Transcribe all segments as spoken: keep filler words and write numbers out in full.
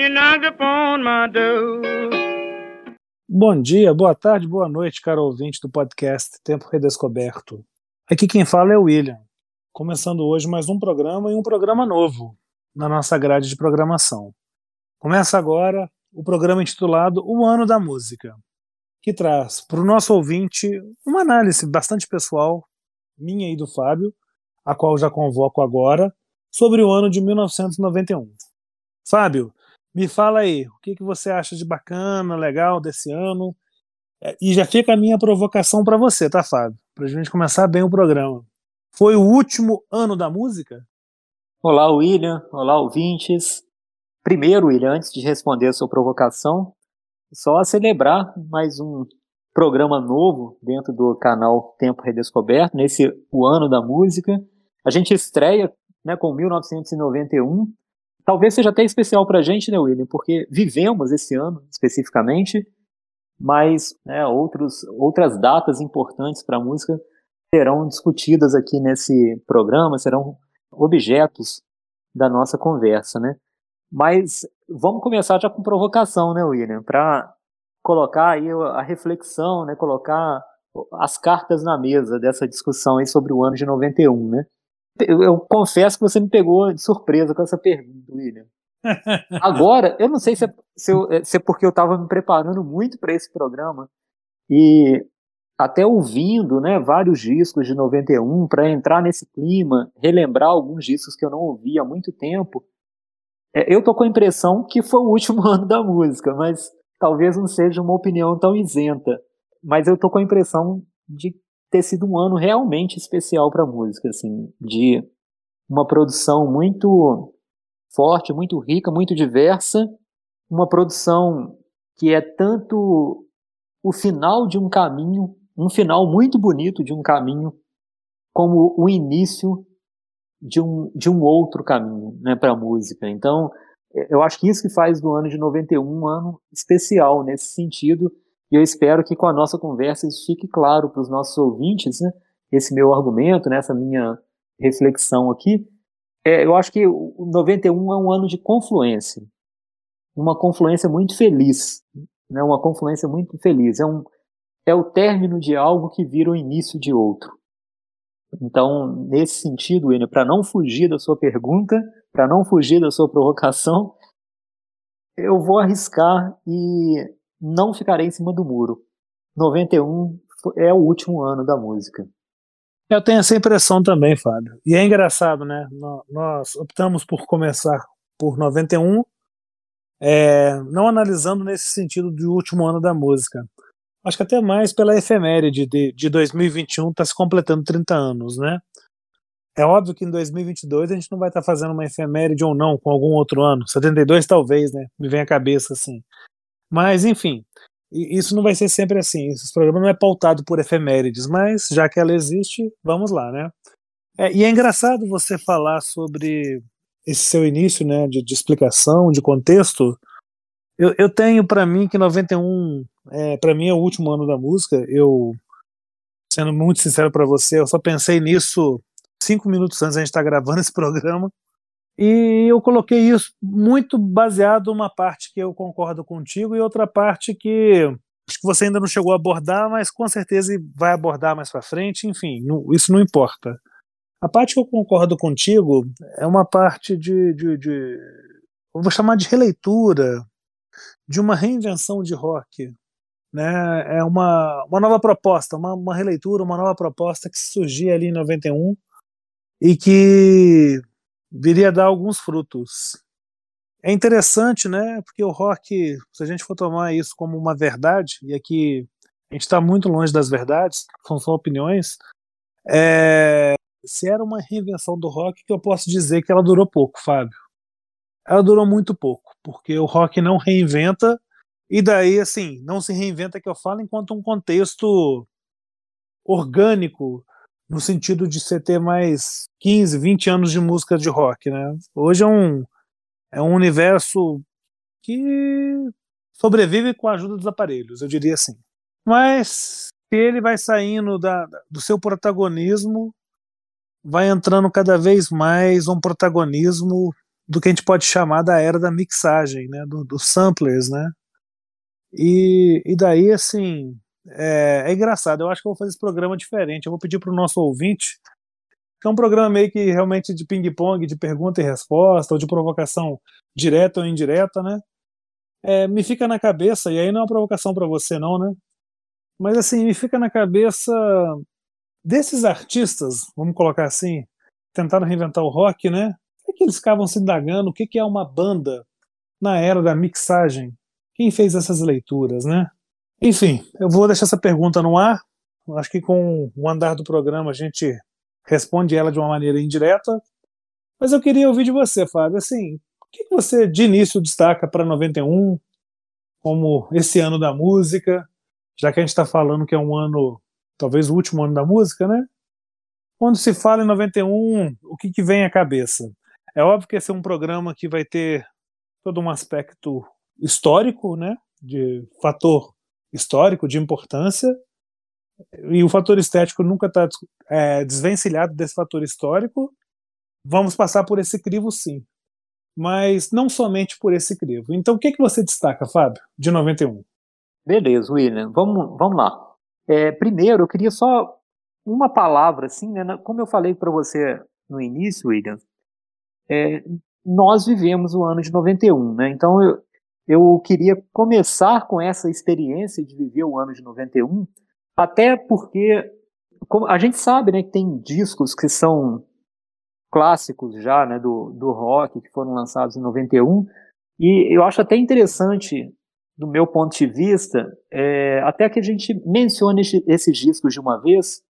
you knocked upon my door. Bom dia, boa tarde, boa noite, caro ouvinte do podcast Tempo Redescoberto. Aqui quem fala é o William, começando hoje mais um programa e um programa novo na nossa grade de programação. Começa agora o programa intitulado O Ano da Música, que traz para o nosso ouvinte uma análise bastante pessoal, minha e do Fábio, a qual já convoco agora, sobre o ano de mil novecentos e noventa e um. Fábio, me fala aí, o que, que você acha de bacana, legal desse ano? E já fica a minha provocação para você, tá, Fábio? Para a gente começar bem o programa. Foi o último ano da música? Olá, William. Olá, ouvintes. Primeiro, William, antes de responder a sua provocação, só a celebrar mais um programa novo dentro do canal Tempo Redescoberto, nesse O Ano da Música. A gente estreia, né, com mil novecentos e noventa e um. Talvez seja até especial pra gente, né, William? Porque vivemos esse ano, especificamente, mas né, outros, outras datas importantes para a música serão discutidas aqui nesse programa, serão objetos da nossa conversa, né? Mas vamos começar já com provocação, né, William? Para colocar aí a reflexão, né, colocar as cartas na mesa dessa discussão aí sobre o ano de noventa e um, né? Eu, eu confesso que você me pegou de surpresa com essa pergunta, William. Agora, eu não sei se é, se eu, se é porque eu estava me preparando muito para esse programa e até ouvindo, né, vários discos de noventa e um para entrar nesse clima, relembrar alguns discos que eu não ouvi há muito tempo. Eu tô com a impressão que foi o último ano da música, mas talvez não seja uma opinião tão isenta. Mas eu tô com a impressão de ter sido um ano realmente especial para a música, assim, de uma produção muito forte, muito rica, muito diversa, uma produção que é tanto o final de um caminho, um final muito bonito de um caminho, como o início De um, de um outro caminho, né, para a música. Então, eu acho que isso que faz do ano de noventa e um um ano especial nesse sentido, e eu espero que com a nossa conversa isso fique claro para os nossos ouvintes, né, esse meu argumento, né, essa minha reflexão aqui. É, eu acho que o noventa e um é um ano de confluência, uma confluência muito feliz, né, uma confluência muito feliz, é, um, é o término de algo que vira o início de outro. Então, nesse sentido, William, para não fugir da sua pergunta, para não fugir da sua provocação, eu vou arriscar e não ficarei em cima do muro. noventa e um é o último ano da música. Eu tenho essa impressão também, Fábio. E é engraçado, né? Nós optamos por começar por noventa e um, é, não analisando nesse sentido do último ano da música. Acho que até mais pela efeméride de, de dois mil e vinte e um está se completando trinta anos, né? É óbvio que em dois mil e vinte e dois a gente não vai estar tá fazendo uma efeméride ou não com algum outro ano, setenta e dois talvez, né? Me vem à cabeça assim. Mas, enfim, isso não vai ser sempre assim. Esse programa não é pautado por efemérides, mas já que ela existe, vamos lá, né? É, e é engraçado você falar sobre esse seu início, né, de, de explicação, de contexto. Eu, eu tenho para mim que noventa e um, é, para mim é o último ano da música. Eu, sendo muito sincero para você, eu só pensei nisso cinco minutos antes da gente estar gravando esse programa, e eu coloquei isso muito baseado numa parte que eu concordo contigo e outra parte que acho que você ainda não chegou a abordar, mas com certeza vai abordar mais para frente, enfim, não, isso não importa. A parte que eu concordo contigo é uma parte de, de, de eu vou chamar de releitura, de uma reinvenção de rock, né? É uma, uma nova proposta, uma, uma releitura, uma nova proposta que surgia ali em noventa e um e que viria a dar alguns frutos. É interessante, né? Porque o rock, se a gente for tomar isso como uma verdade, e aqui a gente está muito longe das verdades, são só opiniões, é, se era uma reinvenção do rock, que eu posso dizer que ela durou pouco, Fábio. Ela durou muito pouco, porque o rock não reinventa, e daí, assim, não se reinventa, que eu falo, enquanto um contexto orgânico, no sentido de você ter mais quinze, vinte anos de música de rock, né? Hoje é um, é um universo que sobrevive com a ajuda dos aparelhos, eu diria assim. Mas ele vai saindo da, do seu protagonismo, vai entrando cada vez mais um protagonismo do que a gente pode chamar da era da mixagem, né, dos do samplers, né, e, e daí, assim, é, é engraçado, eu acho que eu vou fazer esse programa diferente, eu vou pedir para o nosso ouvinte, que é um programa meio que realmente de ping-pong, de pergunta e resposta, ou de provocação direta ou indireta, né, é, me fica na cabeça, e aí não é uma provocação para você não, né, mas assim, me fica na cabeça desses artistas, vamos colocar assim, tentaram reinventar o rock, né, é que eles ficavam se indagando o que é uma banda na era da mixagem, quem fez essas leituras, né? Enfim, eu vou deixar essa pergunta no ar, acho que com o andar do programa a gente responde ela de uma maneira indireta, mas eu queria ouvir de você, Fábio, assim, o que você de início destaca para noventa e um como esse ano da música, já que a gente está falando que é um ano, talvez o último ano da música, né? Quando se fala em noventa e um, o que, que vem à cabeça? É óbvio que esse é um programa que vai ter todo um aspecto histórico, né, de fator histórico, de importância, e o fator estético nunca está é, desvencilhado desse fator histórico. Vamos passar por esse crivo, sim, mas não somente por esse crivo. Então, o que, que você destaca, Fábio, de noventa e um? Beleza, William, vamos, vamos lá. É, primeiro, eu queria só uma palavra, assim, né, como eu falei para você no início, William. É, nós vivemos o ano de noventa e um, né? Então eu, eu queria começar com essa experiência de viver o ano de noventa e um, até porque como a gente sabe, né, que tem discos que são clássicos já, né, do, do rock, que foram lançados em noventa e um, e eu acho até interessante, do meu ponto de vista, é, até que a gente mencione esses discos de uma vez,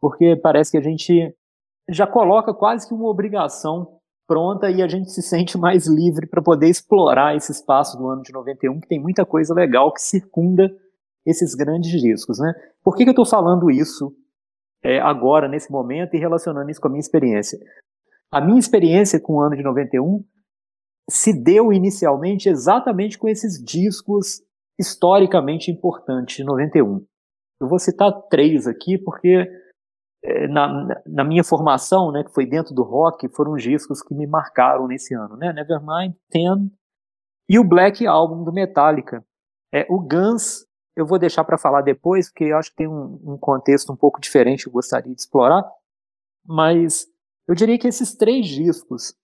porque parece que a gente já coloca quase que uma obrigação pronta e a gente se sente mais livre para poder explorar esse espaço do ano de noventa e um, que tem muita coisa legal que circunda esses grandes discos, né? Por que, que eu estou falando isso é, agora, nesse momento, e relacionando isso com a minha experiência? A minha experiência com o ano de noventa e um se deu inicialmente exatamente com esses discos historicamente importantes de noventa e um. Eu vou citar três aqui, porque... Na, na minha formação, né, que foi dentro do rock, foram os discos que me marcaram nesse ano, né? Nevermind, Ten e o Black Album do Metallica. É, o Guns eu vou deixar para falar depois, porque eu acho que tem um, um contexto um pouco diferente que eu gostaria de explorar, mas eu diria que esses três discos,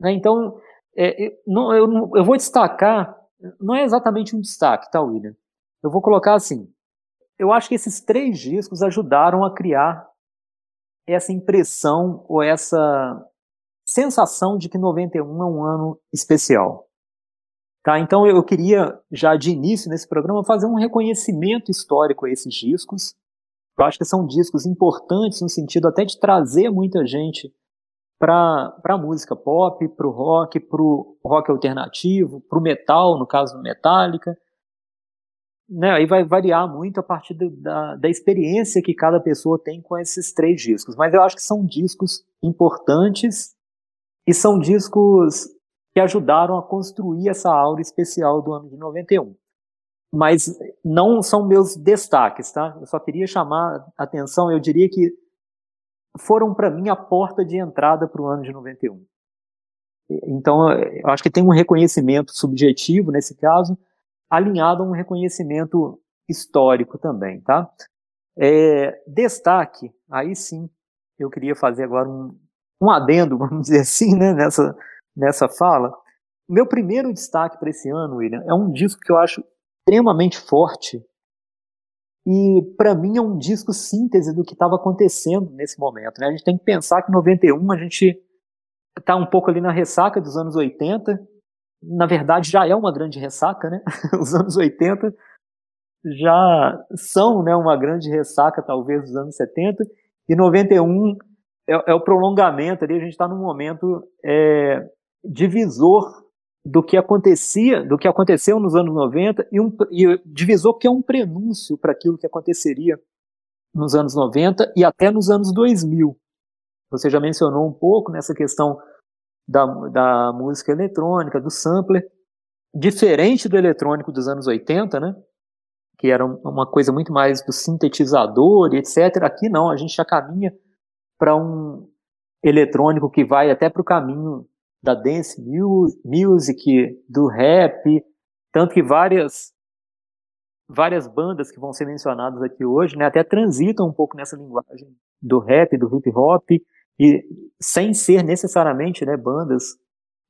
né, então é, eu, não, eu, eu vou destacar, não é exatamente um destaque, tá, William? Eu vou colocar assim: eu acho que esses três discos ajudaram a criar essa impressão ou essa sensação de que noventa e um é um ano especial. Tá? Então eu queria, já de início nesse programa, fazer um reconhecimento histórico a esses discos. Eu acho que são discos importantes no sentido até de trazer muita gente para a música pop, para o rock, para o rock alternativo, para o metal, no caso do Metallica. Né, aí vai variar muito a partir do, da, da experiência que cada pessoa tem com esses três discos, mas eu acho que são discos importantes e são discos que ajudaram a construir essa aura especial do ano de noventa e um, mas não são meus destaques, tá? Eu só queria chamar a atenção, eu diria que foram para mim a porta de entrada para o ano de noventa e um. Então eu acho que tem um reconhecimento subjetivo nesse caso, alinhado a um reconhecimento histórico também, tá? É, destaque, aí sim, eu queria fazer agora um, um adendo, vamos dizer assim, né, nessa, nessa fala. Meu primeiro destaque para esse ano, William, é um disco que eu acho extremamente forte e, para mim, é um disco síntese do que estava acontecendo nesse momento, né? A gente tem que pensar que em noventa e um a gente está um pouco ali na ressaca dos anos oitenta, na verdade já é uma grande ressaca, né? Os anos oitenta já são, né, uma grande ressaca talvez dos anos setenta, e noventa e um é, é o prolongamento ali, a gente está num momento é, divisor do que acontecia, do que aconteceu nos anos noventa, e, um, e divisor porque é um prenúncio para aquilo que aconteceria nos anos noventa e até nos anos dois mil. Você já mencionou um pouco nessa questão Da, da música eletrônica, do sampler, diferente do eletrônico dos anos oitenta, né, que era uma coisa muito mais do sintetizador e etcétera. Aqui não, a gente já caminha para um eletrônico que vai até para o caminho da dance music, do rap, tanto que várias, várias bandas que vão ser mencionadas aqui hoje, né, até transitam um pouco nessa linguagem do rap, do hip hop, e sem ser necessariamente, né, bandas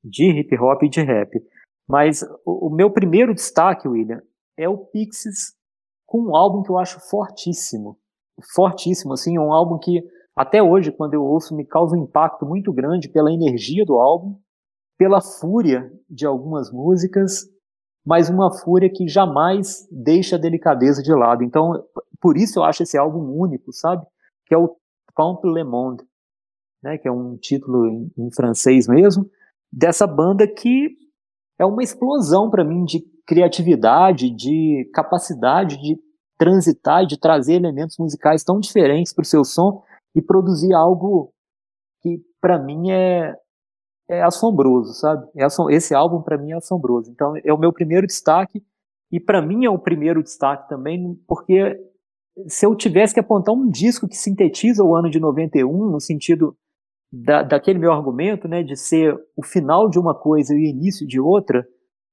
de hip hop e de rap. Mas o, o meu primeiro destaque, William, é o Pixies, com um álbum que eu acho fortíssimo, fortíssimo, assim, um álbum que até hoje, quando eu ouço, me causa um impacto muito grande pela energia do álbum, pela fúria de algumas músicas, mas uma fúria que jamais deixa a delicadeza de lado. Então, por isso eu acho esse álbum único, sabe? Que é o Trompe le Monde, né? Que é um título em, em francês mesmo, dessa banda que é uma explosão para mim de criatividade, de capacidade de transitar e de trazer elementos musicais tão diferentes para o seu som e produzir algo que para mim é, é assombroso, sabe? É assom- esse álbum para mim é assombroso. Então é o meu primeiro destaque, e para mim é o primeiro destaque também, porque se eu tivesse que apontar um disco que sintetiza o ano de noventa e um, no sentido da, daquele meu argumento, né, de ser o final de uma coisa e o início de outra,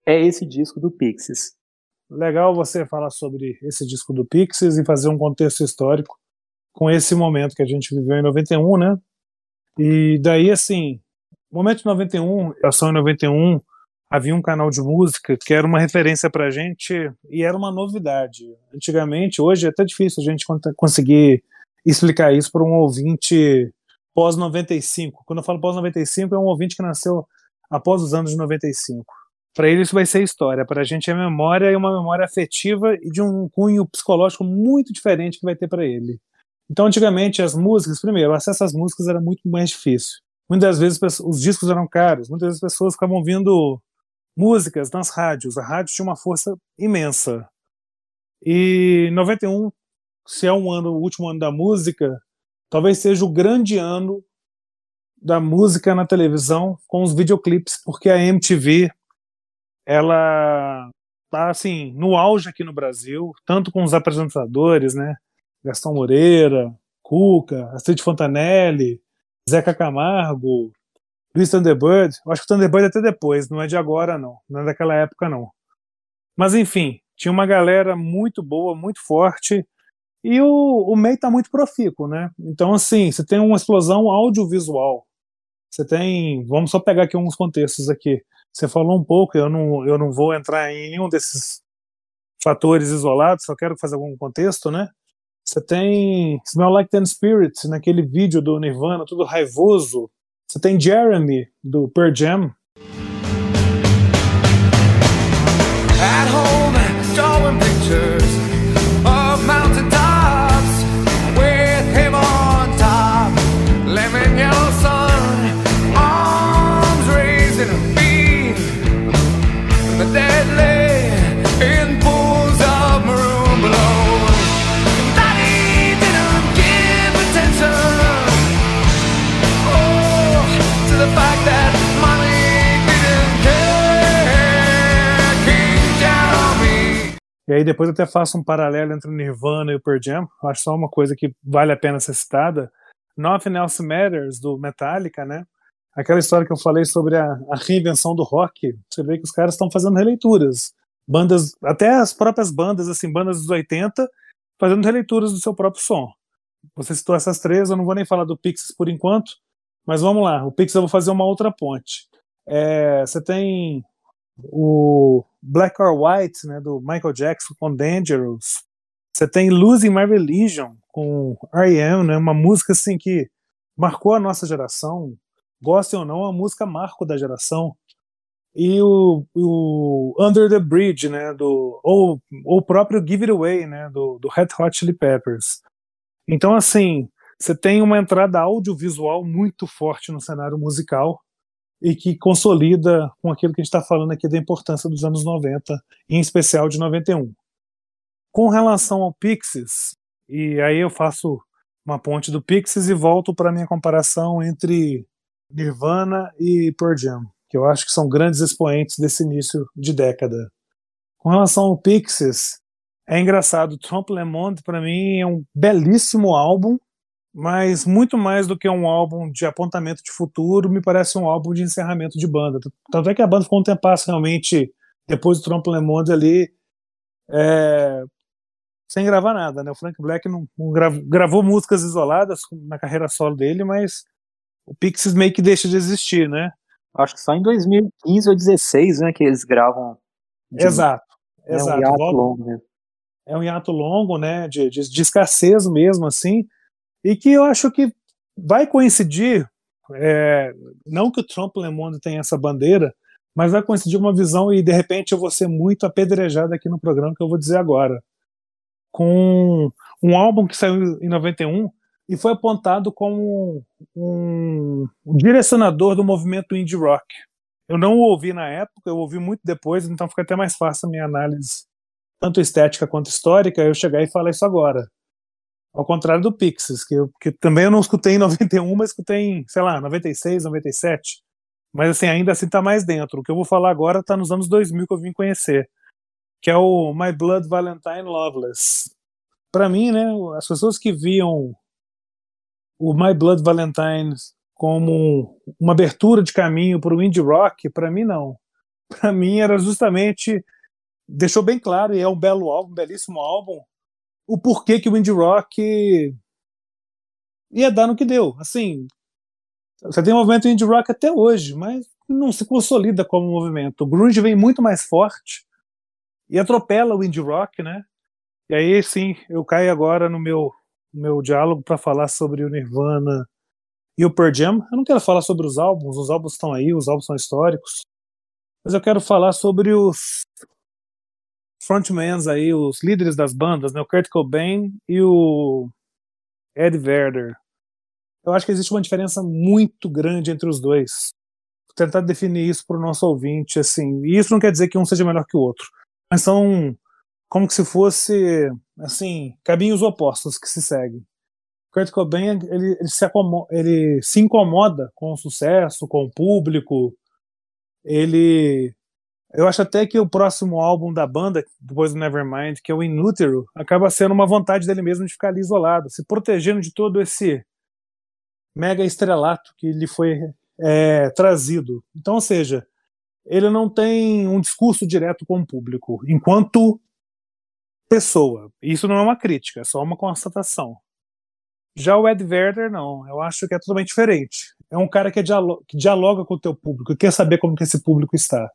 é esse disco do Pixies. Legal você falar sobre esse disco do Pixies e fazer um contexto histórico com esse momento que a gente viveu em noventa e um, né? E daí, assim, momento de noventa e um, eu sou em noventa e um, havia um canal de música que era uma referência pra gente e era uma novidade. Antigamente, hoje é até difícil a gente conseguir explicar isso para um ouvinte pós noventa e cinco. Quando eu falo pós noventa e cinco, é um ouvinte que nasceu após os anos de noventa e cinco. Para ele isso vai ser história, para a gente é memória, e uma memória afetiva e de um cunho psicológico muito diferente que vai ter para ele. Então antigamente as músicas, primeiro, o acesso às músicas era muito mais difícil. Muitas vezes os discos eram caros, muitas vezes as pessoas ficavam ouvindo músicas nas rádios, a rádio tinha uma força imensa. E noventa e um, se é um ano, o último ano da música, talvez seja o grande ano da música na televisão com os videoclipes, porque a M T V ela tá assim, no auge aqui no Brasil, tanto com os apresentadores, né? Gastão Moreira, Cuca, Astrid Fontanelli, Zeca Camargo, Luiz Thunderbird. Eu acho que o Thunderbird é até depois, não é de agora não, não é daquela época não. Mas enfim, tinha uma galera muito boa, muito forte, e o, o meio tá muito profícuo, né? Então assim, você tem uma explosão audiovisual, você tem, vamos só pegar aqui alguns contextos aqui. Você falou um pouco, eu não, eu não vou entrar em nenhum desses fatores isolados, só quero fazer algum contexto, né? Você tem Smell Like Teen Spirit, naquele vídeo do Nirvana, tudo raivoso. Você tem Jeremy, do Pearl Jam. At home, drawing pictures of mountain tops with him on top, lemon yellow sun, arms raising a beam, the deadly in pools of maroon blow. E aí depois eu até faço um paralelo entre o Nirvana e o Pearl Jam, acho só uma coisa que vale a pena ser citada, Nothing Else Matters, do Metallica, né? Aquela história que eu falei sobre a, a reinvenção do rock, você vê que os caras estão fazendo releituras, bandas, até as próprias bandas, assim, bandas dos oitenta, fazendo releituras do seu próprio som. Você citou essas três, eu não vou nem falar do Pixies por enquanto, mas vamos lá, o Pixies eu vou fazer uma outra ponte. É, você tem o Black or White, né, do Michael Jackson com Dangerous. Você tem Losing My Religion com R E M, né, uma música assim que marcou a nossa geração, gostem ou não, a música marco da geração. E o, o Under the Bridge, né, do, ou o próprio Give It Away, né, do, do Red Hot Chili Peppers. Então assim, você tem uma entrada audiovisual muito forte no cenário musical e que consolida com aquilo que a gente está falando aqui da importância dos anos noventa, em especial de noventa e um. Com relação ao Pixies, e aí eu faço uma ponte do Pixies e volto para a minha comparação entre Nirvana e Pearl Jam, que eu acho que são grandes expoentes desse início de década. Com relação ao Pixies, é engraçado, Trompe le Monde para mim é um belíssimo álbum, mas muito mais do que um álbum de apontamento de futuro, me parece um álbum de encerramento de banda. Tanto é que a banda ficou um tempasso realmente, depois do Trompe le Monde ali, é, sem gravar nada, né? O Frank Black não, não grav, gravou músicas isoladas na carreira solo dele, mas o Pixies meio que deixa de existir, né? Acho que só em dois mil e quinze ou dois mil e dezesseis, né, que eles gravam. De... Exato, é exato. Um hiato longo, né? É um hiato longo, né, de, de, de escassez mesmo, assim, e que eu acho que vai coincidir, é, não que o Trompe le Monde tenha essa bandeira, mas vai coincidir uma visão, e de repente eu vou ser muito apedrejado aqui no programa que eu vou dizer agora, com um álbum que saiu em noventa e um e foi apontado como um, um direcionador do movimento indie rock. Eu não o ouvi na época, eu ouvi muito depois, então fica até mais fácil a minha análise, tanto estética quanto histórica, eu chegar e falar isso agora. Ao contrário do Pixies, que, eu, que também eu não escutei em noventa e um, mas escutei em, sei lá, noventa e seis, noventa e sete. Mas assim, ainda assim tá mais dentro. O que eu vou falar agora tá nos anos dois mil que eu vim conhecer, que é o My Bloody Valentine, Loveless. Pra mim, né, as pessoas que viam o My Bloody Valentine como uma abertura de caminho para o indie rock, para mim não. Para mim era justamente, deixou bem claro, e é um belo álbum, um belíssimo álbum, o porquê que o indie rock ia dar no que deu. Assim, você tem um movimento indie rock até hoje, mas não se consolida como movimento. O grunge vem muito mais forte e atropela o indie rock, né? E aí sim, eu caio agora no meu, meu diálogo para falar sobre o Nirvana e o Pearl Jam. Eu não quero falar sobre os álbuns, os álbuns estão aí, os álbuns são históricos, mas eu quero falar sobre os frontmans aí, os líderes das bandas, né? O Kurt Cobain e o Eddie Vedder. Eu acho que existe uma diferença muito grande entre os dois. Vou tentar definir isso para o nosso ouvinte, assim, e isso não quer dizer que um seja melhor que o outro, mas são como que se fosse, assim, caminhos opostos que se seguem. Kurt Cobain, ele, ele, se acomoda, ele se incomoda com o sucesso, com o público. Ele, eu acho até que o próximo álbum da banda, depois do Nevermind, que é o In Utero, acaba sendo uma vontade dele mesmo de ficar ali isolado, se protegendo de todo esse mega estrelato que lhe foi é, trazido. Então, ou seja, ele não tem um discurso direto com o público, enquanto pessoa. Isso não é uma crítica, é só uma constatação. Já o Ed Vedder, não. Eu acho que é totalmente diferente. É um cara que dialoga, que dialoga com o teu público e quer saber como que esse público está.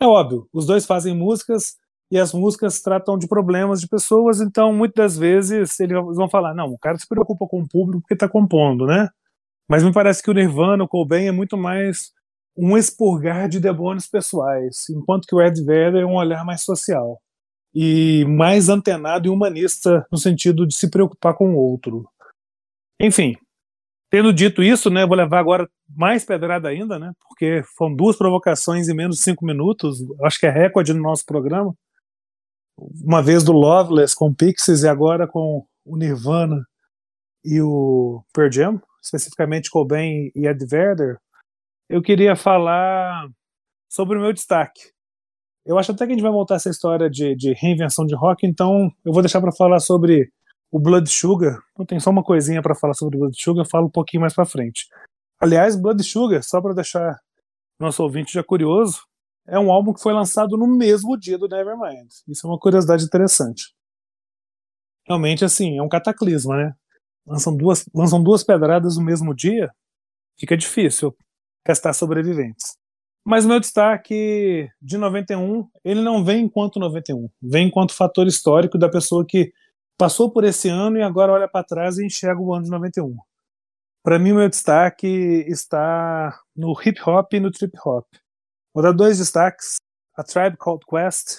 É óbvio, os dois fazem músicas e as músicas tratam de problemas de pessoas, então muitas das vezes eles vão falar, não, o cara se preocupa com o público porque está compondo, né? Mas me parece que o Nirvana, o Cobain, é muito mais um expurgar de demônios pessoais, enquanto que o Ed Vedder é um olhar mais social e mais antenado e humanista no sentido de se preocupar com o outro. Enfim, tendo dito isso, né, vou levar agora mais pedrada ainda, né, porque foram duas provocações em menos de cinco minutos, acho que é recorde no nosso programa, uma vez do Loveless com Pixies e agora com o Nirvana e o Pearl Jam, especificamente Cobain e Ed Vedder. Eu queria falar sobre o meu destaque. Eu acho até que a gente vai voltar a essa história de, de reinvenção de rock, então eu vou deixar para falar sobre o Blood Sugar. Eu tenho só uma coisinha para falar sobre o Blood Sugar, eu falo um pouquinho mais para frente. Aliás, Blood Sugar, só para deixar nosso ouvinte já curioso, é um álbum que foi lançado no mesmo dia do Nevermind. Isso é uma curiosidade interessante. Realmente, assim, é um cataclisma, né? Lançam duas, lançam duas pedradas no mesmo dia, fica difícil testar sobreviventes. Mas o meu destaque de noventa e um, ele não vem enquanto noventa e um, vem enquanto fator histórico da pessoa que passou por esse ano e agora olha para trás e enxerga o ano de noventa e um. Para mim, o meu destaque está no hip-hop e no trip-hop. Vou dar dois destaques. A Tribe Called Quest,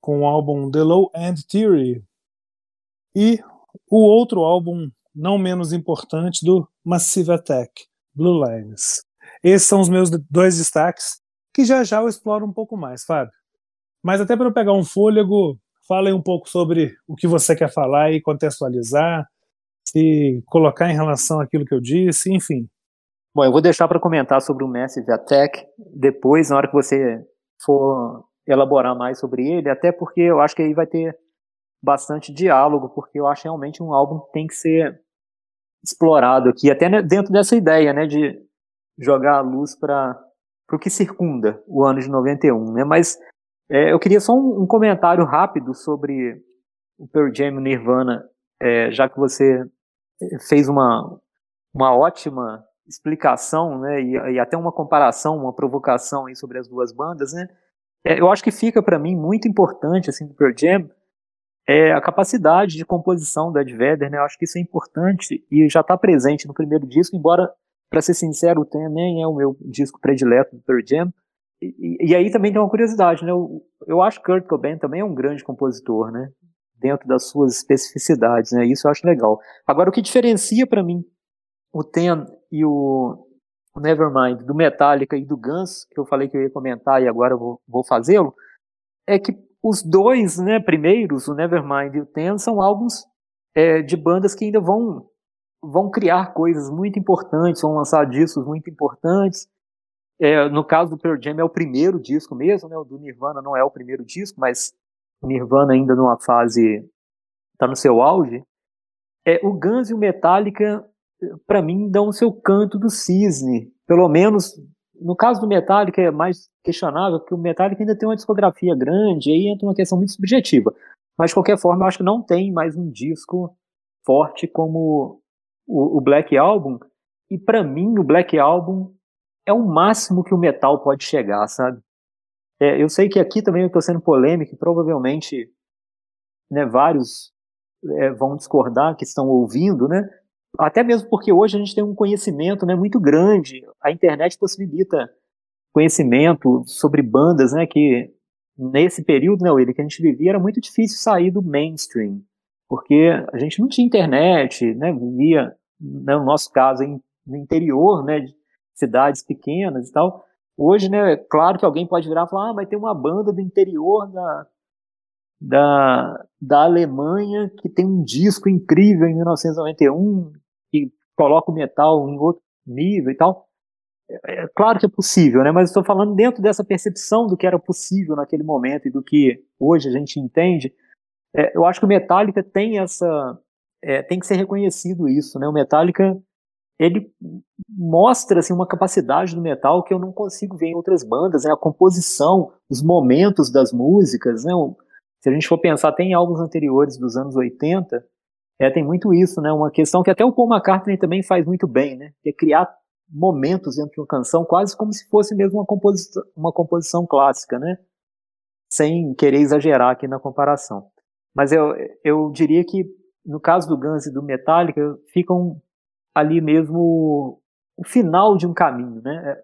com o álbum The Low End Theory, e o outro álbum, não menos importante, do Massive Attack, Blue Lines. Esses são os meus dois destaques, que já já eu exploro um pouco mais, Fábio. Mas até para eu pegar um fôlego, fala aí um pouco sobre o que você quer falar e contextualizar, e colocar em relação àquilo que eu disse, enfim. Bom, eu vou deixar para comentar sobre o Massive Attack depois, na hora que você for elaborar mais sobre ele, até porque eu acho que aí vai ter bastante diálogo, porque eu acho realmente um álbum que tem que ser explorado aqui, até dentro dessa ideia, né, de jogar a luz para o que circunda o ano de noventa e um, né? Mas é, eu queria só um, um comentário rápido sobre o Pearl Jam e o Nirvana, é, já que você fez uma, uma ótima explicação, né, e, e até uma comparação, uma provocação aí sobre as duas bandas, né? É, eu acho que fica para mim muito importante assim do Pearl Jam é a capacidade de composição do Eddie Vedder, né? Eu acho que isso é importante e já está presente no primeiro disco, embora, para ser sincero, o Ten nem é o meu disco predileto do Pearl Jam. E, e aí também tem uma curiosidade, né? Eu, eu acho que Kurt Cobain também é um grande compositor, né? Dentro das suas especificidades, né? Isso eu acho legal. Agora, o que diferencia para mim o Ten e o Nevermind do Metallica e do Guns, que eu falei que eu ia comentar e agora eu vou, vou fazê-lo, é que os dois, né, primeiros, o Nevermind e o Ten, são álbuns é, de bandas que ainda vão, vão criar coisas muito importantes, vão lançar discos muito importantes. É, no caso do Pearl Jam é o primeiro disco mesmo, né? O do Nirvana não é o primeiro disco, mas o Nirvana ainda numa fase, está no seu auge. É, o Guns e o Metallica, para mim, dão o seu canto do cisne. Pelo menos, no caso do Metallica é mais questionável, porque o Metallica ainda tem uma discografia grande, aí entra uma questão muito subjetiva. Mas, de qualquer forma, eu acho que não tem mais um disco forte como o, o Black Album. E, para mim, o Black Album é o máximo que o metal pode chegar, sabe? É, eu sei que aqui também eu estou sendo polêmico e provavelmente, né, vários é, vão discordar que estão ouvindo, né? Até mesmo porque hoje a gente tem um conhecimento, né, muito grande. A internet possibilita conhecimento sobre bandas, né, que nesse período, né, William, que a gente vivia, era muito difícil sair do mainstream, porque a gente não tinha internet, né, vivia, no nosso caso, em, no interior, né, de cidades pequenas e tal. Hoje, né, é claro que alguém pode virar e falar, ah, mas tem uma banda do interior da, da, da Alemanha que tem um disco incrível em mil novecentos e noventa e um, que coloca o metal em outro nível e tal. É, é claro que é possível, né, mas estou falando dentro dessa percepção do que era possível naquele momento e do que hoje a gente entende. É, eu acho que o Metallica tem essa... É, tem que ser reconhecido isso, né? O Metallica, ele mostra assim, uma capacidade do metal que eu não consigo ver em outras bandas, né? A composição, os momentos das músicas, né? Se a gente for pensar, tem álbuns anteriores dos anos oitenta, é, tem muito isso, né? Uma questão que até o Paul McCartney também faz muito bem, né? Que é criar momentos dentro de uma canção, quase como se fosse mesmo uma, composi- uma composição clássica, né? Sem querer exagerar aqui na comparação. Mas eu, eu diria que, no caso do Guns e do Metallica, ficam ali mesmo o final de um caminho, né?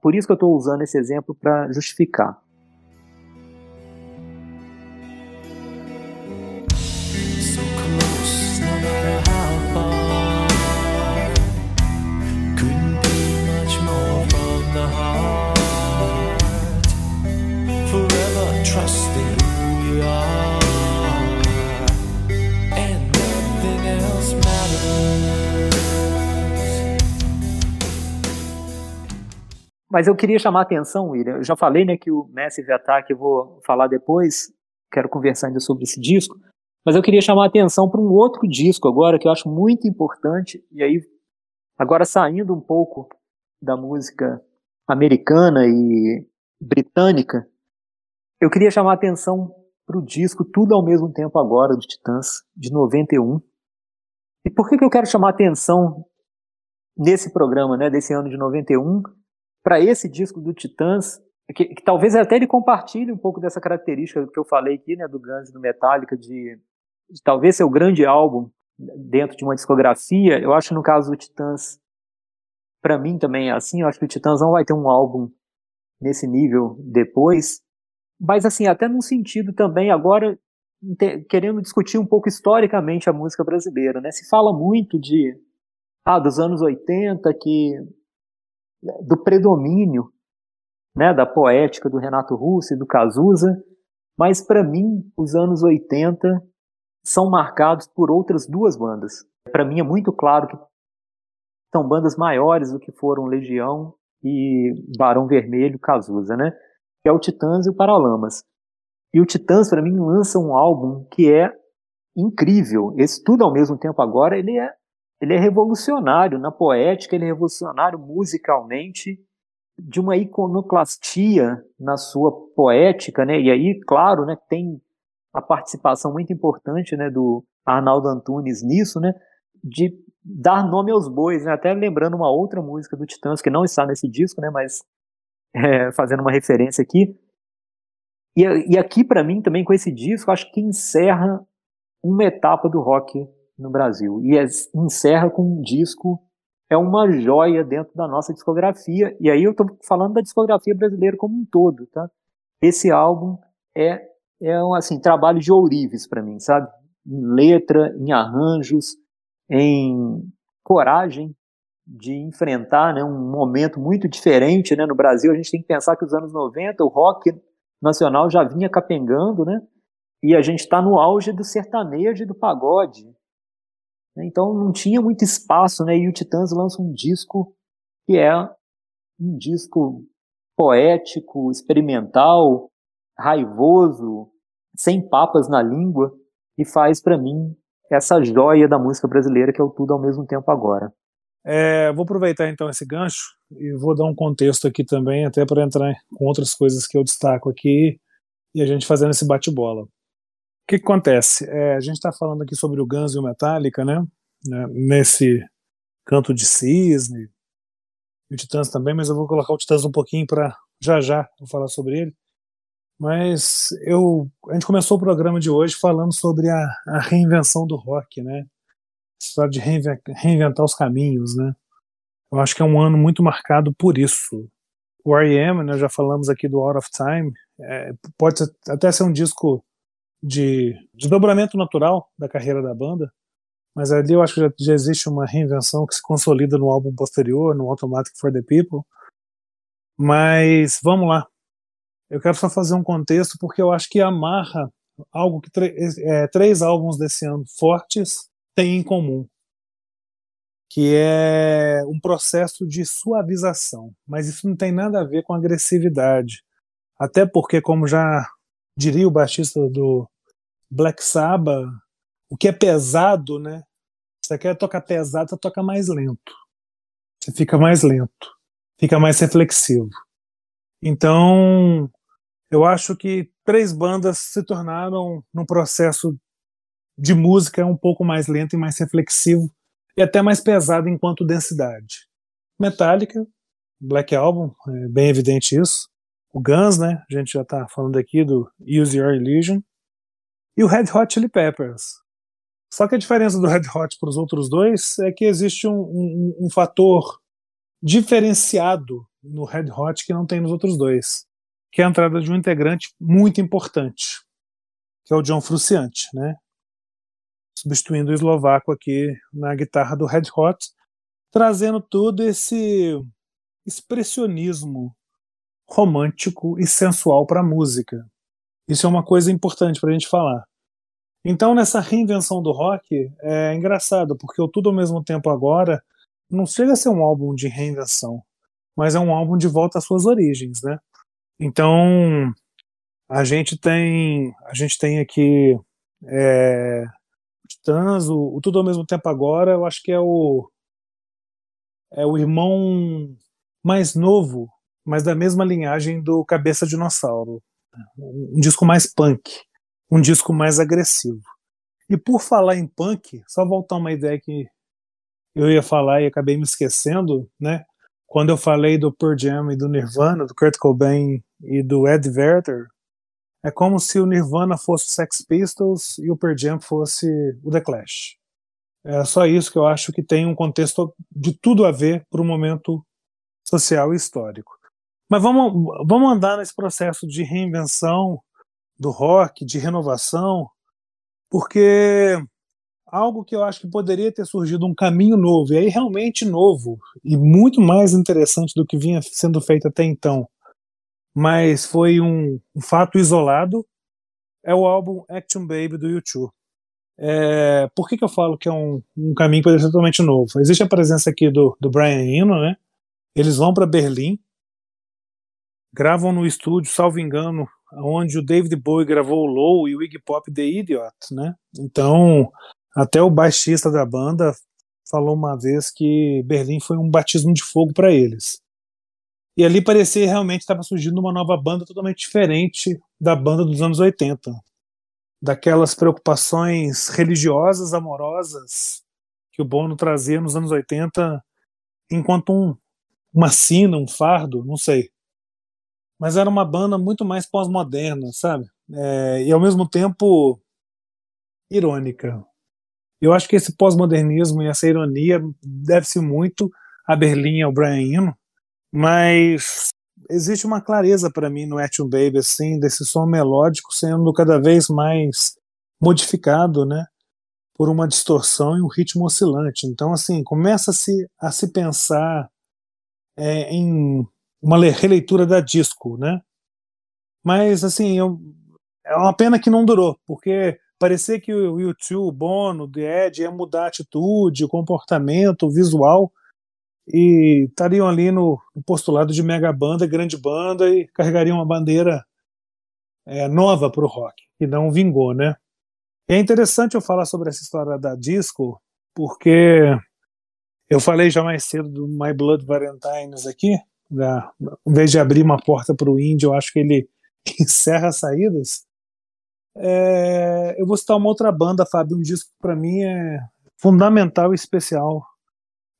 Por isso que eu estou usando esse exemplo para justificar. Mas eu queria chamar a atenção, William. Eu já falei, né, que o Massive Attack eu vou falar depois, quero conversar ainda sobre esse disco, mas eu queria chamar a atenção para um outro disco agora, que eu acho muito importante, e aí, agora saindo um pouco da música americana e britânica, eu queria chamar a atenção para o disco Tudo ao Mesmo Tempo Agora, do Titãs, de noventa e um. E por que que eu quero chamar a atenção nesse programa, né, desse ano de noventa e um, para esse disco do Titãs, que, que talvez até ele compartilhe um pouco dessa característica que eu falei aqui, né, do Guns e do Metallica, de, de talvez ser o grande álbum dentro de uma discografia. Eu acho que no caso do Titãs, para mim também é assim, eu acho que o Titãs não vai ter um álbum nesse nível depois, mas assim, até num sentido também agora, te, querendo discutir um pouco historicamente a música brasileira, né, se fala muito de, ah, dos anos oitenta, que do predomínio, né, da poética do Renato Russo e do Cazuza, mas para mim os anos oitenta são marcados por outras duas bandas. Para mim é muito claro que são bandas maiores do que foram Legião e Barão Vermelho, Cazuza, né? Que é o Titãs e o Paralamas. E o Titãs para mim lança um álbum que é incrível. Esse Tudo ao Mesmo Tempo Agora, ele é ele é revolucionário na poética, ele é revolucionário musicalmente, de uma iconoclastia na sua poética, né? E aí, claro, né, tem a participação muito importante, né, do Arnaldo Antunes nisso, né, de dar nome aos bois, né? Até lembrando uma outra música do Titãs que não está nesse disco, né, mas é, fazendo uma referência aqui. E, e aqui, para mim, também com esse disco, acho que encerra uma etapa do rock no Brasil. E é, encerra com um disco... é uma joia dentro da nossa discografia. E aí eu estou falando da discografia brasileira como um todo, tá? Esse álbum é, é um assim, trabalho de ourives para mim, sabe? Em letra, em arranjos, em coragem de enfrentar, né, um momento muito diferente, né, no Brasil. A gente tem que pensar que os anos noventa, o rock nacional já vinha capengando, né? E a gente está no auge do sertanejo e do pagode. Então não tinha muito espaço, né? E o Titãs lança um disco que é um disco poético, experimental, raivoso, sem papas na língua, e faz para mim essa joia da música brasileira que é o Tudo ao Mesmo Tempo Agora. É, vou aproveitar então esse gancho e vou dar um contexto aqui também, até para entrar com outras coisas que eu destaco aqui e a gente fazendo esse bate-bola. O que, que acontece? É, a gente está falando aqui sobre o Guns e o Metallica, né? Nesse canto de cisne, e o Titãs também, mas eu vou colocar o Titãs um pouquinho para já já eu falar sobre ele. Mas eu, a gente começou o programa de hoje falando sobre a, a reinvenção do rock, né? A história de reinventar os caminhos, né? Eu acho que é um ano muito marcado por isso. O R E M, né? Já falamos aqui do Out of Time, é, pode ser, até ser um disco de desdobramento natural da carreira da banda, mas ali eu acho que já, já existe uma reinvenção que se consolida no álbum posterior, no Automatic for the People. Mas vamos lá, eu quero só fazer um contexto porque eu acho que amarra algo que tre- é, três álbuns desse ano fortes têm em comum, que é um processo de suavização, mas isso não tem nada a ver com agressividade, até porque, como já diria o baixista do Black Sabbath, o que é pesado, né? Você quer tocar pesado, você toca mais lento. Você fica mais lento. Fica mais reflexivo. Então, eu acho que três bandas se tornaram, num processo de música, um pouco mais lento e mais reflexivo, e até mais pesado enquanto densidade. Metallica, Black Album, é bem evidente isso. O Guns, né? A gente já tá falando aqui do Use Your Illusion. E o Red Hot Chili Peppers. Só que a diferença do Red Hot para os outros dois é que existe um, um, um fator diferenciado no Red Hot que não tem nos outros dois, que é a entrada de um integrante muito importante, que é o John Frusciante, né? Substituindo o eslovaco aqui na guitarra do Red Hot, trazendo todo esse expressionismo romântico e sensual para a música. Isso é uma coisa importante para a gente falar. Então, nessa reinvenção do rock, é engraçado, porque o Tudo ao Mesmo Tempo Agora não chega a ser um álbum de reinvenção, mas é um álbum de volta às suas origens, né? Então, a gente tem, a gente tem aqui é, Titãs, o, o Tudo ao Mesmo Tempo Agora, eu acho que é o, é o irmão mais novo, mas da mesma linhagem do Cabeça Dinossauro. Um disco mais punk, um disco mais agressivo. E por falar em punk, só voltar uma ideia que eu ia falar e acabei me esquecendo, né? Quando eu falei do Pearl Jam e do Nirvana, do Kurt Cobain e do Eddie Vedder, é como se o Nirvana fosse o Sex Pistols e o Pearl Jam fosse o The Clash. É só isso que eu acho que tem um contexto de tudo a ver para o momento social e histórico. Mas vamos, vamos andar nesse processo de reinvenção do rock, de renovação, porque algo que eu acho que poderia ter surgido um caminho novo, e aí realmente novo, e muito mais interessante do que vinha sendo feito até então, mas foi um, um fato isolado, é o álbum Achtung Baby do U dois. É, por que, que eu falo que é um, um caminho que poderia ser totalmente novo? Existe a presença aqui do, do Brian Eno, né? Eles vão para Berlim, gravam no estúdio, salvo engano, onde o David Bowie gravou o Low e o Iggy Pop The Idiot, né? Então, até o baixista da banda falou uma vez que Berlim foi um batismo de fogo para eles. E ali parecia realmente estava surgindo uma nova banda totalmente diferente da banda dos anos oitenta. Daquelas preocupações religiosas, amorosas, que o Bono trazia nos anos oitenta, enquanto um, uma sina, um fardo, não sei. Mas era uma banda muito mais pós-moderna, sabe? É, e ao mesmo tempo irônica. Eu acho que esse pós-modernismo e essa ironia deve-se muito a Berlim e ao Brian Eno, mas existe uma clareza para mim no Achtung Baby, assim, desse som melódico sendo cada vez mais modificado, né, por uma distorção e um ritmo oscilante. Então, assim, começa-se a se pensar é, em uma releitura da disco, né? Mas, assim, eu, é uma pena que não durou, porque parecia que o U dois, o Bono, o The Edge ia mudar a atitude, o comportamento, o visual, e estariam ali no postulado de mega banda, grande banda, e carregariam uma bandeira é, nova para o rock, e não vingou, né? É interessante eu falar sobre essa história da disco, porque eu falei já mais cedo do My Bloody Valentine aqui, da, em vez de abrir uma porta para o indie, eu acho que ele encerra as saídas. É, eu vou citar uma outra banda, Fábio, um disco que para mim é fundamental e especial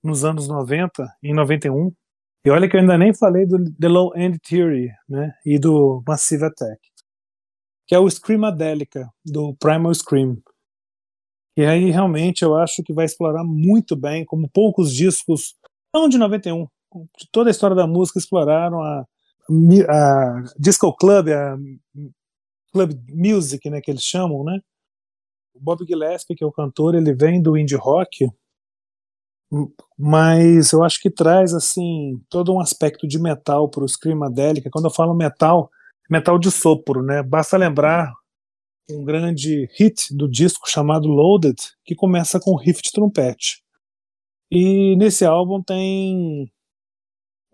nos anos noventa, em noventa e um, e olha que eu ainda nem falei do The Low End Theory, né, e do Massive Attack, que é o Screamadelica, do Primal Scream, e aí realmente eu acho que vai explorar muito bem, como poucos discos, não de noventa e um, de toda a história da música, exploraram a, a Disco Club, a Club Music, né, que eles chamam, né, o Bob Gillespie, que é o cantor, ele vem do indie rock, mas eu acho que traz assim todo um aspecto de metal para o Screamadelica. Quando eu falo metal, metal de sopro, né? Basta lembrar um grande hit do disco chamado Loaded, que começa com riff de trompete. E nesse álbum tem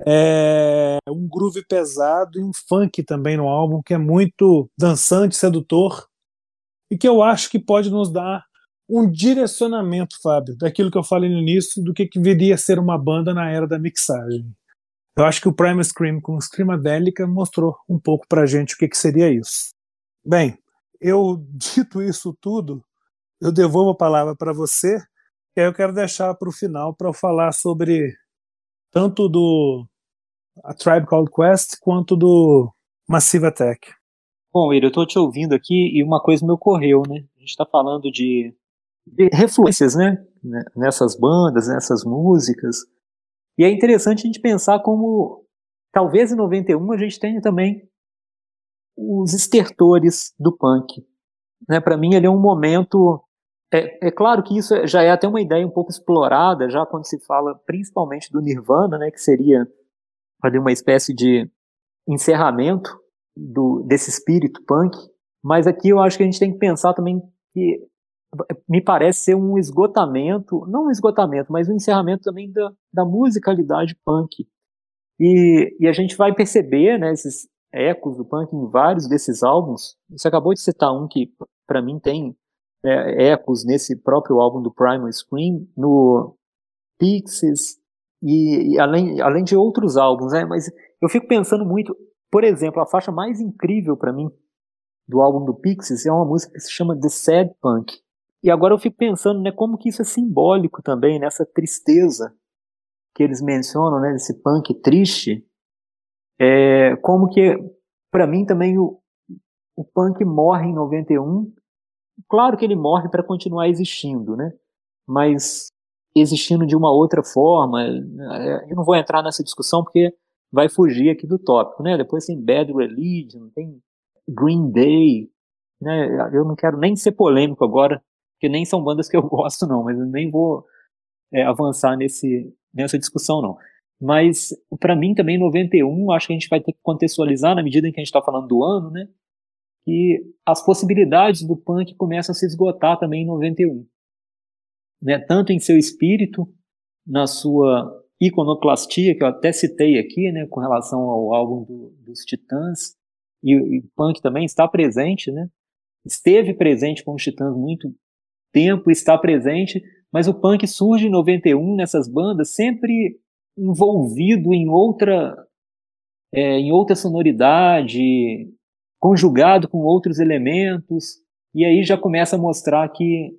é, um groove pesado e um funk também no álbum, que é muito dançante, sedutor, e que eu acho que pode nos dar um direcionamento, Fábio, daquilo que eu falei no início, do que, que viria a ser uma banda na era da mixagem. Eu acho que o Primal Scream com Screamadelica mostrou um pouco pra gente o que, que seria isso. Bem, eu, dito isso tudo, eu devolvo a palavra para você, e aí eu quero deixar para o final para eu falar sobre tanto do A Tribe Called Quest quanto do Massive Attack. Bom, Iri, eu tô te ouvindo aqui e uma coisa me ocorreu, né? A gente tá falando de de refluências, né, nessas bandas, nessas músicas, e é interessante a gente pensar como talvez em noventa e um a gente tenha também os estertores do punk, né? Para mim ele é um momento, é, é claro que isso já é até uma ideia um pouco explorada, já quando se fala principalmente do Nirvana, né, que seria ali uma espécie de encerramento do, desse espírito punk, mas aqui eu acho que a gente tem que pensar também que me parece ser um esgotamento, não um esgotamento, mas um encerramento também da, da musicalidade punk. E, e a gente vai perceber, né, esses ecos do punk em vários desses álbuns. Você acabou de citar um que, para mim, tem é, ecos nesse próprio álbum do Primal Scream, no Pixies, e, e além, além de outros álbuns, né? Mas eu fico pensando muito, por exemplo, a faixa mais incrível para mim do álbum do Pixies é uma música que se chama The Sad Punk. E agora eu fico pensando, né, como que isso é simbólico também, nessa tristeza que eles mencionam, né, desse punk triste. É, como que, para mim também, o, o punk morre em noventa e um. Claro que ele morre para continuar existindo, né, mas existindo de uma outra forma. Eu não vou entrar nessa discussão porque vai fugir aqui do tópico, né. Depois tem Bad Religion, tem Green Day, né, eu não quero nem ser polêmico agora, que nem são bandas que eu gosto, não, mas eu nem vou é, avançar nesse, nessa discussão, não. Mas, para mim, também, noventa e um, acho que a gente vai ter que contextualizar, na medida em que a gente está falando do ano, né, que as possibilidades do punk começam a se esgotar também em noventa e um. Né, tanto em seu espírito, na sua iconoclastia, que eu até citei aqui, né, com relação ao álbum do, dos Titãs, e, e o punk também está presente, né, esteve presente com os Titãs muito tempo, está presente, Mas o punk surge em noventa e um nessas bandas sempre envolvido em outra, é, em outra sonoridade, conjugado com outros elementos, e aí já começa a mostrar que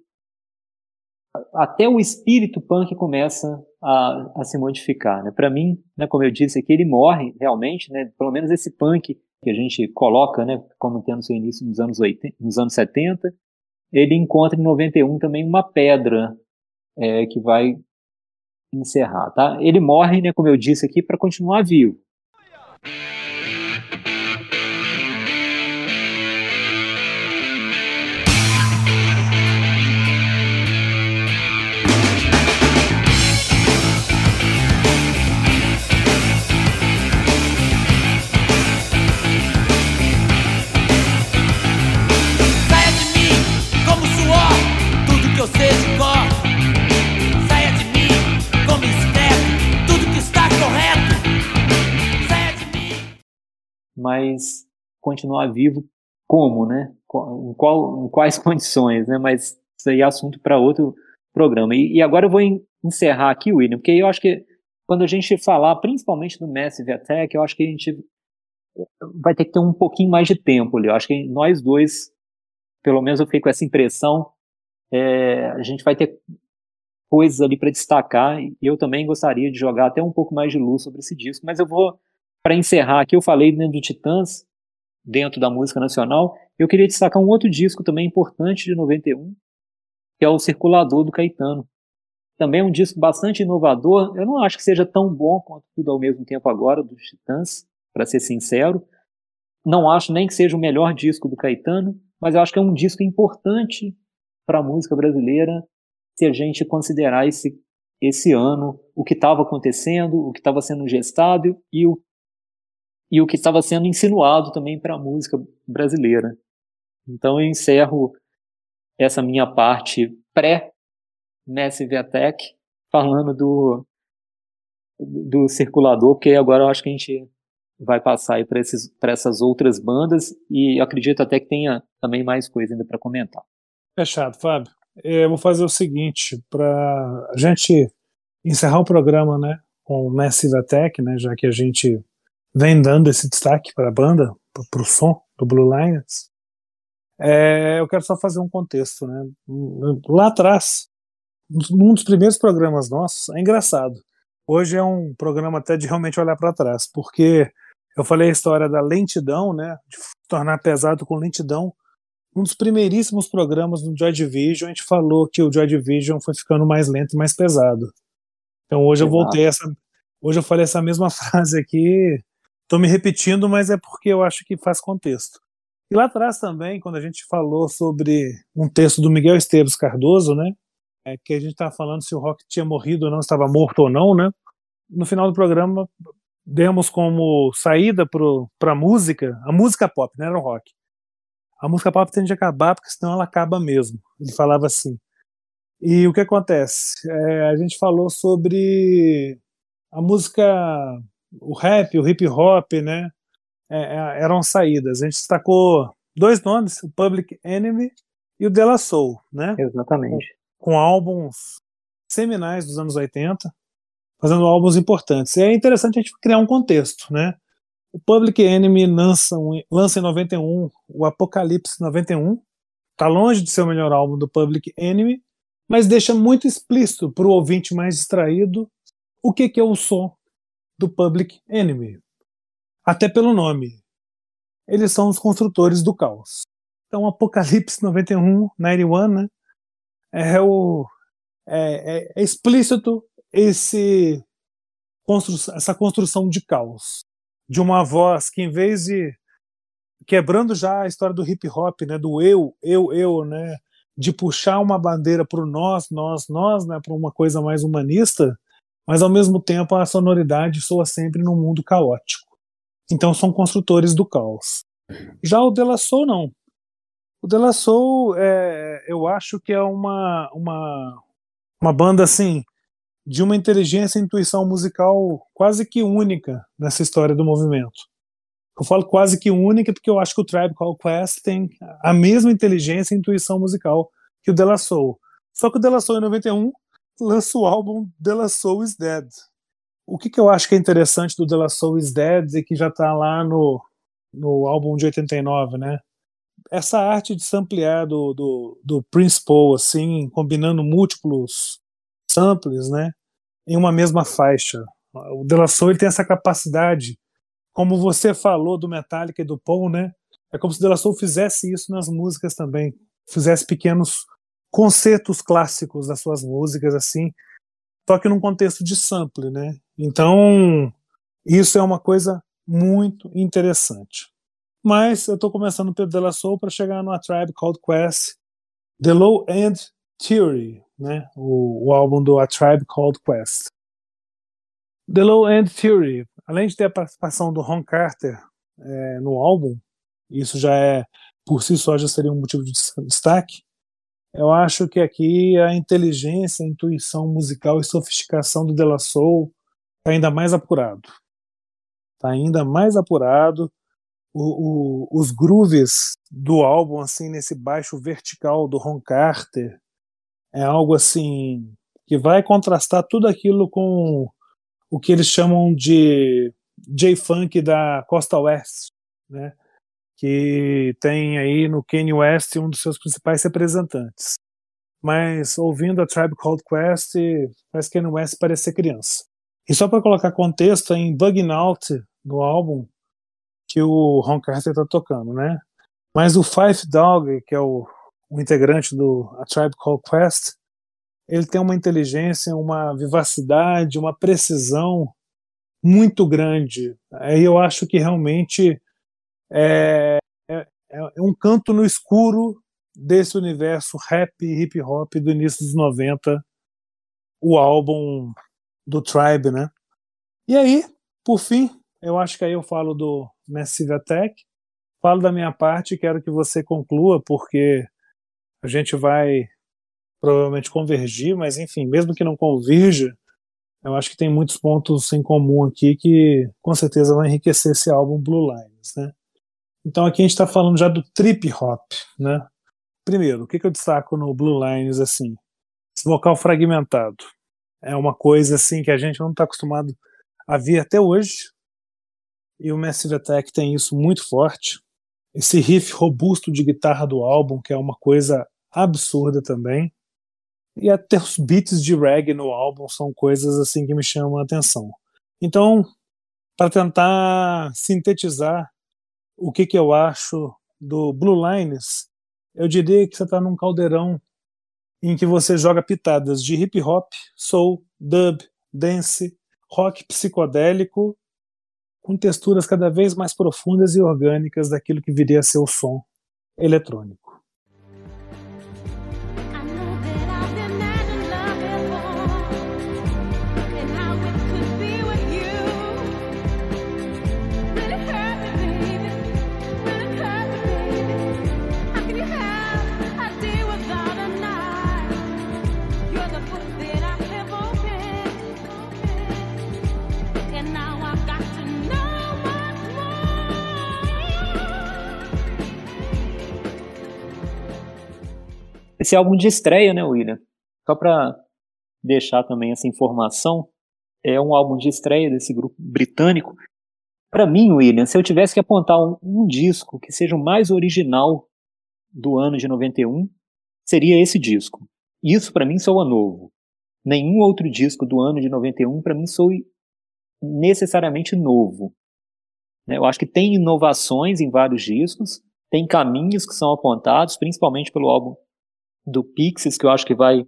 até o espírito punk começa a, a se modificar, né? Para mim, né, como eu disse aqui, ele morre realmente, né? Pelo menos esse punk que a gente coloca, né, como tendo seu início nos anos, oitenta, nos anos setenta, ele encontra em noventa e um também uma pedra é, que vai encerrar, tá? Ele morre, né, como eu disse aqui, para continuar vivo. Mas continuar vivo como, né? Em, qual, em quais condições, né? Mas isso aí é assunto para outro programa. E, e agora eu vou encerrar aqui, William, porque eu acho que quando a gente falar principalmente do Massive Attack, eu acho que a gente vai ter que ter um pouquinho mais de tempo ali. Eu acho que nós dois, pelo menos eu fiquei com essa impressão, é, a gente vai ter coisas ali para destacar. E eu também gostaria de jogar até um pouco mais de luz sobre esse disco, mas eu vou... Para encerrar aqui, eu falei dentro do Titãs, dentro da música nacional, eu queria destacar um outro disco também importante de noventa e um, que é o Circulador, do Caetano. Também é um disco bastante inovador, eu não acho que seja tão bom quanto Tudo ao Mesmo Tempo Agora, do Titãs, para ser sincero. Não acho nem que seja o melhor disco do Caetano, mas eu acho que é um disco importante para a música brasileira, se a gente considerar esse, esse ano, o que estava acontecendo, o que estava sendo gestado e o e o que estava sendo insinuado também para a música brasileira. Então eu encerro essa minha parte pré-Massive Attack falando do, do Circulador, porque agora eu acho que a gente vai passar para essas outras bandas e eu acredito até que tenha também mais coisa ainda para comentar. Fechado, Fábio. Eu vou fazer o seguinte, para a gente encerrar o programa, né, com o Massive Attack, né, já que a gente vem dando esse destaque para a banda, para o som do Blue Lines, é, eu quero só fazer um contexto, né? Lá atrás, num dos primeiros programas nossos, é engraçado, hoje é um programa até de realmente olhar para trás, porque eu falei a história da lentidão, né? De tornar pesado com lentidão. Um dos primeiríssimos programas do Joy Division, a gente falou que o Joy Division foi ficando mais lento e mais pesado. Então hoje eu voltei essa, hoje eu falei essa mesma frase aqui. Estou me repetindo, mas é porque eu acho que faz contexto. E lá atrás também, quando a gente falou sobre um texto do Miguel Esteves Cardoso, né, é que a gente estava falando se o rock tinha morrido ou não, estava morto ou não, né, no final do programa demos como saída para a música, a música pop, não era o rock. A música pop tem de acabar, porque senão ela acaba mesmo. Ele falava assim. E o que acontece? É, a gente falou sobre a música... O rap, o hip hop, né, é, eram saídas. A gente destacou dois nomes, o Public Enemy e o De La Soul, né? Exatamente. Com, com álbuns seminais dos anos oitenta, fazendo álbuns importantes. E é interessante a gente criar um contexto, né? O Public Enemy lança, lança em noventa e um o Apocalipse noventa e um. Tá longe de ser o melhor álbum do Public Enemy, mas deixa muito explícito para o ouvinte mais distraído o que, que é o som do Public Enemy, até pelo nome. Eles são os construtores do caos. Então, Apocalipse noventa e um, noventa e um, né, é, o, é, é, é explícito esse constru, essa construção de caos, de uma voz que, em vez de quebrando já a história do hip hop, né, do eu, eu, eu, né, de puxar uma bandeira para o nós, nós, nós, né, para uma coisa mais humanista, mas ao mesmo tempo a sonoridade soa sempre num mundo caótico. Então são construtores do caos. Já o De La Soul não. O De La Soul, é, eu acho que é uma, uma, uma banda assim, de uma inteligência e intuição musical quase que única nessa história do movimento. Eu falo quase que única porque eu acho que o Tribe Called Quest tem a mesma inteligência e intuição musical que o De La Soul. Só que o De La Soul em noventa e um lança o álbum The Last Soul Is Dead. O que, que eu acho que é interessante do The Last Soul Is Dead e que já está lá no, no álbum de oitenta e nove, né? Essa arte de samplear do, do, do Principal, assim, combinando múltiplos samples, né, em uma mesma faixa. O De La Soul, ele tem essa capacidade, como você falou do Metallica e do Paul, né, é como se o De La Soul fizesse isso nas músicas também, fizesse pequenos concertos clássicos das suas músicas, assim, só que num contexto de sample, né. Então, isso é uma coisa muito interessante. Mas eu estou começando pelo De La Soul para chegar no A Tribe Called Quest, The Low End Theory, né? o, o álbum do A Tribe Called Quest. The Low End Theory, além de ter a participação do Ron Carter é, no álbum, isso já é, por si só, já seria um motivo de destaque, eu acho que aqui a inteligência, a intuição musical e sofisticação do De La Soul está ainda mais apurado. Está ainda mais apurado. O, o, os grooves do álbum, assim, nesse baixo vertical do Ron Carter, é algo assim que vai contrastar tudo aquilo com o que eles chamam de J-Funk da Costa Oeste, né? Que tem aí no Kanye West um dos seus principais representantes. Mas ouvindo A Tribe Called Quest, faz Kanye West parecer criança. E só para colocar contexto, em Buggin' Out, no álbum, que o Ron Carter tá tocando, né? Mas o Fife Dawg, que é o, o integrante do A Tribe Called Quest, ele tem uma inteligência, uma vivacidade, uma precisão muito grande. Aí eu acho que realmente é, é, é um canto no escuro desse universo rap e hip hop do início dos noventa, o álbum do Tribe, né? E aí, por fim, eu acho que aí eu falo do Massive Attack, falo da minha parte e quero que você conclua, porque a gente vai provavelmente convergir, mas enfim, mesmo que não converja, eu acho que tem muitos pontos em comum aqui que com certeza vão enriquecer esse álbum Blue Lines, né? Então aqui a gente está falando já do trip hop, né? Primeiro, o que, que eu destaco no Blue Lines, assim? Esse vocal fragmentado é uma coisa assim que a gente não está acostumado a ver até hoje. E o Massive Attack tem isso muito forte. Esse riff robusto de guitarra do álbum, que é uma coisa absurda também. E até os beats de reggae no álbum são coisas assim que me chamam a atenção. Então, para tentar sintetizar o que, que eu acho do Blue Lines, eu diria que você está num caldeirão em que você joga pitadas de hip hop, soul, dub, dance, rock psicodélico, com texturas cada vez mais profundas e orgânicas daquilo que viria a ser o som eletrônico. Esse álbum de estreia, né, William? Só para deixar também essa informação, é um álbum de estreia desse grupo britânico. Para mim, William, se eu tivesse que apontar um, um disco que seja o mais original do ano de noventa e um, seria esse disco. Isso, para mim, soa novo. Nenhum outro disco do ano de noventa e um, para mim, soa necessariamente novo. Eu acho que tem inovações em vários discos, tem caminhos que são apontados, principalmente pelo álbum do Pixies, que eu acho que vai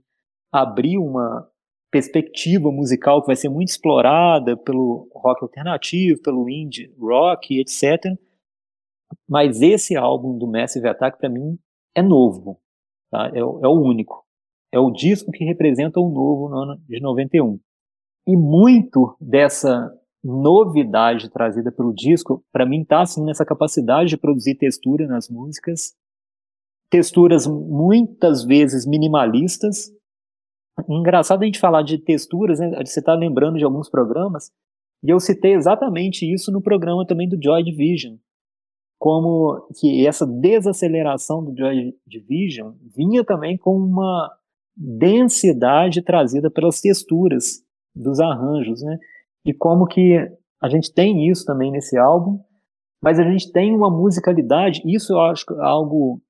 abrir uma perspectiva musical que vai ser muito explorada pelo rock alternativo, pelo indie rock, etcétera. Mas esse álbum do Massive Attack, para mim, é novo. Tá? É, é o único. É o disco que representa o novo no ano de noventa e um. E muito dessa novidade trazida pelo disco, para mim, está assim, nessa capacidade de produzir textura nas músicas, texturas muitas vezes minimalistas. Engraçado a gente falar de texturas, né? Você está lembrando de alguns programas, e eu citei exatamente isso no programa também do Joy Division, como que essa desaceleração do Joy Division vinha também com uma densidade trazida pelas texturas dos arranjos, né? E como que a gente tem isso também nesse álbum, mas a gente tem uma musicalidade, isso eu acho algo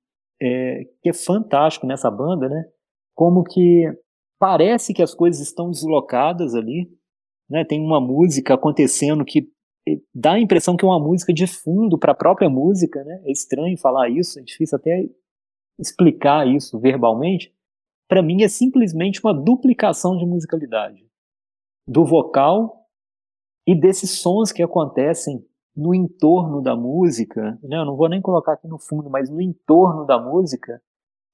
é, que é fantástico nessa banda, né? Como que parece que as coisas estão deslocadas ali, né? Tem uma música acontecendo que dá a impressão que é uma música de fundo para a própria música, né? É estranho falar isso, é difícil até explicar isso verbalmente. Para mim é simplesmente uma duplicação de musicalidade do vocal e desses sons que acontecem no entorno da música, né? Eu não vou nem colocar aqui no fundo, mas no entorno da música,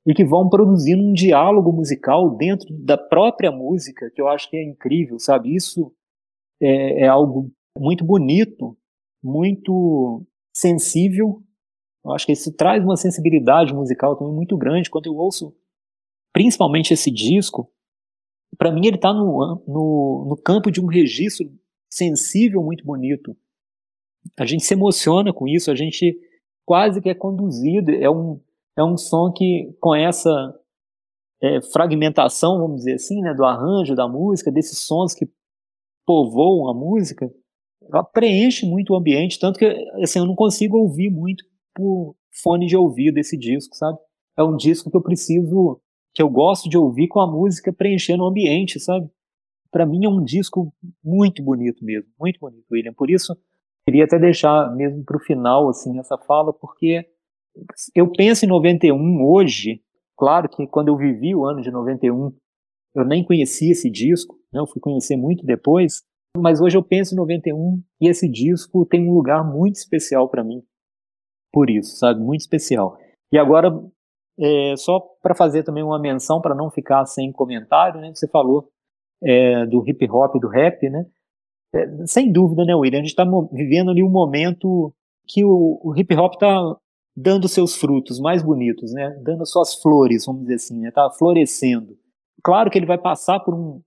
e que vão produzindo um diálogo musical dentro da própria música, que eu acho que é incrível, sabe? Isso é, é algo muito bonito, muito sensível. Eu acho que isso traz uma sensibilidade musical também muito grande. Quando eu ouço principalmente esse disco, para mim ele está no, no, no campo de um registro sensível muito bonito. A gente se emociona com isso, a gente quase que é conduzido, é um, é um som que com essa é, fragmentação, vamos dizer assim, né, do arranjo da música, desses sons que povoam a música, ela preenche muito o ambiente, tanto que assim, eu não consigo ouvir muito por fone de ouvido esse disco, sabe? É um disco que eu preciso, que eu gosto de ouvir com a música preenchendo o ambiente, sabe? Para mim é um disco muito bonito mesmo, muito bonito, William. Por isso, queria até deixar mesmo para o final, assim, essa fala, porque eu penso em noventa e um hoje, claro que quando eu vivi o ano de noventa e um, eu nem conhecia esse disco, né? Eu fui conhecer muito depois, mas hoje eu penso em noventa e um e esse disco tem um lugar muito especial para mim, por isso, sabe? Muito especial. E agora, é, só para fazer também uma menção, para não ficar sem comentário, né? Você falou é, do hip hop e do rap, né? É, sem dúvida, né, William? A gente está vivendo ali um momento que o, o hip hop está dando seus frutos mais bonitos, né? Dando suas flores, vamos dizer assim, né? Tá florescendo. Claro que ele vai passar por um,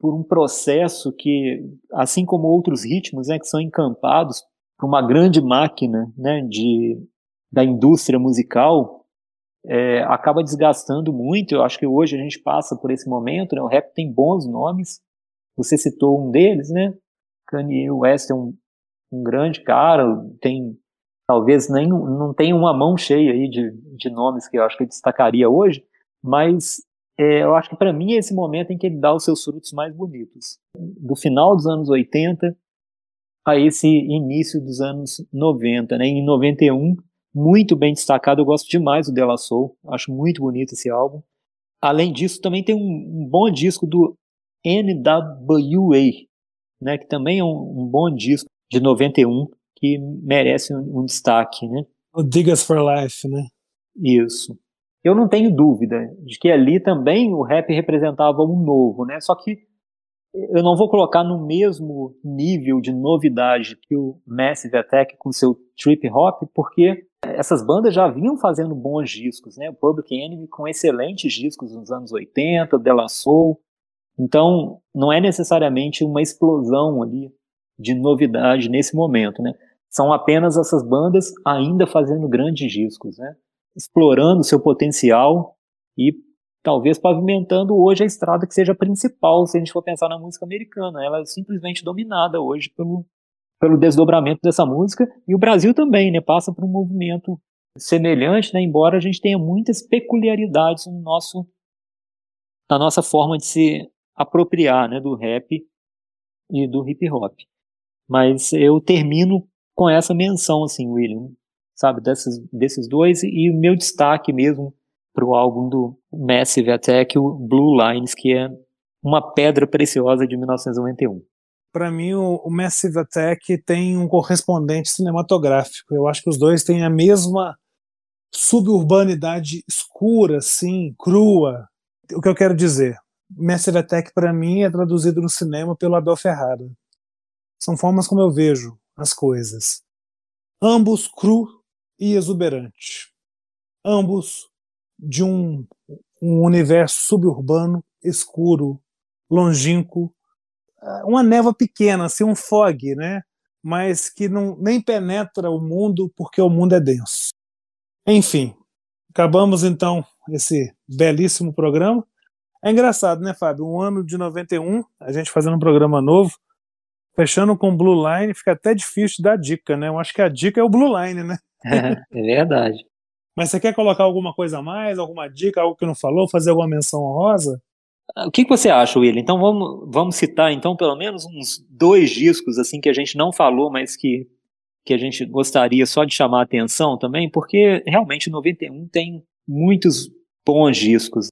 por um processo que, assim como outros ritmos, né, que são encampados por uma grande máquina, né, de, da indústria musical, é, acaba desgastando muito. Eu acho que hoje a gente passa por esse momento, né? O rap tem bons nomes, você citou um deles, né? Kanye West é um, um grande cara, tem... Talvez nem, não tenha uma mão cheia aí de, de nomes que eu acho que eu destacaria hoje, mas é, eu acho que para mim é esse momento em que ele dá os seus frutos mais bonitos. Do final dos anos oitenta a esse início dos anos noventa, né? Em noventa e um, muito bem destacado, eu gosto demais do De La Soul, acho muito bonito esse álbum. Além disso, também tem um, um bom disco do N W A, né? Que também é um, um bom disco de noventa e um, que merece um, um destaque, né? O Diggas for Life, né? Isso. Eu não tenho dúvida de que ali também o rap representava um novo, né? Só que eu não vou colocar no mesmo nível de novidade que o Massive Attack com seu trip hop, porque essas bandas já vinham fazendo bons discos, né? O Public Enemy com excelentes discos nos anos oitenta, De La Soul. Então, não é necessariamente uma explosão ali de novidade nesse momento, né? São apenas essas bandas ainda fazendo grandes discos, né? Explorando seu potencial e talvez pavimentando hoje a estrada que seja principal, se a gente for pensar na música americana. Ela é simplesmente dominada hoje pelo, pelo desdobramento dessa música. E o Brasil também, né? Passa por um movimento semelhante, né? Embora a gente tenha muitas peculiaridades no nosso, na nossa forma de se apropriar, né? Do rap e do hip hop. Mas eu termino com essa menção, assim, William, sabe, desses, desses dois, e o meu destaque mesmo para o álbum do Massive Attack, o Blue Lines, que é uma pedra preciosa de mil novecentos e noventa e um. Para mim, o, o Massive Attack tem um correspondente cinematográfico. Eu acho que os dois têm a mesma suburbanidade escura, assim, crua. O que eu quero dizer? Massive Attack, para mim, é traduzido no cinema pelo Abel Ferrara. São formas como eu vejo as coisas. Ambos cru e exuberante. Ambos de um, um universo suburbano, escuro, longínquo. Uma névoa pequena, assim, um fog, né? Mas que não, nem penetra o mundo porque o mundo é denso. Enfim, acabamos então esse belíssimo programa. É engraçado, né, Fábio? Um ano de noventa e um, a gente fazendo um programa novo, fechando com Blue Line, fica até difícil dar dica, né? Eu acho que a dica é o Blue Line, né? É, é verdade. Mas você quer colocar alguma coisa a mais? Alguma dica? Algo que não falou? Fazer alguma menção honrosa? O que, que você acha, William? Então vamos, vamos citar, então, pelo menos uns dois discos assim, que a gente não falou, mas que, que a gente gostaria só de chamar a atenção também, porque realmente noventa e um tem muitos bons discos.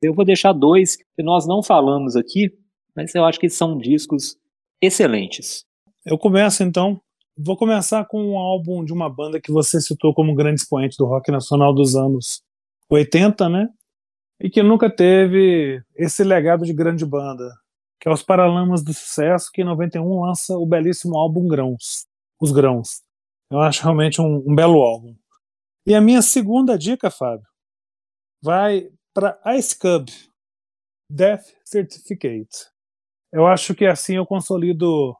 Eu vou deixar dois que nós não falamos aqui, mas eu acho que são discos excelentes. Eu começo, então. Vou começar com um álbum de uma banda que você citou como grande expoente do rock nacional dos anos oitenta, né? E que nunca teve esse legado de grande banda, que é os Paralamas do Sucesso, que em noventa e um lança o belíssimo álbum Grãos, Os Grãos. Eu acho realmente um, um belo álbum. E a minha segunda dica, Fábio, vai para Ice Cube, Death Certificate. Eu acho que assim eu consolido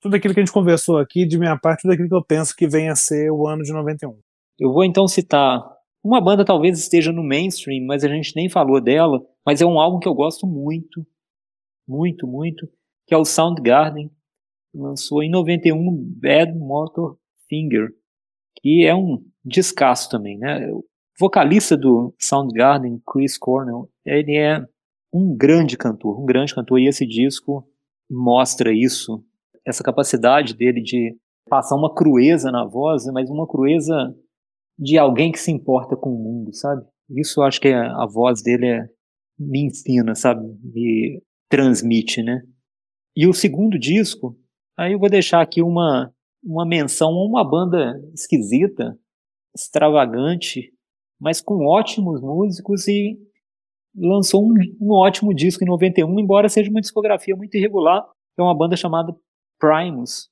tudo aquilo que a gente conversou aqui, de minha parte, tudo aquilo que eu penso que venha a ser o ano de noventa e um. Eu vou então citar uma banda talvez esteja no mainstream, mas a gente nem falou dela, mas é um álbum que eu gosto muito, muito, muito, que é o Soundgarden, que lançou em noventa e um Bad Motor Finger, que é um descasso também, né? O vocalista do Soundgarden, Chris Cornell, ele é um grande cantor, um grande cantor, e esse disco mostra isso, essa capacidade dele de passar uma crueza na voz, mas uma crueza de alguém que se importa com o mundo, sabe? Isso eu acho que a, a voz dele é, me ensina, sabe? Me transmite, né? E o segundo disco, aí eu vou deixar aqui uma, uma menção a uma banda esquisita, extravagante, mas com ótimos músicos e lançou um, um ótimo disco em noventa e um, embora seja uma discografia muito irregular, é uma banda chamada Primus,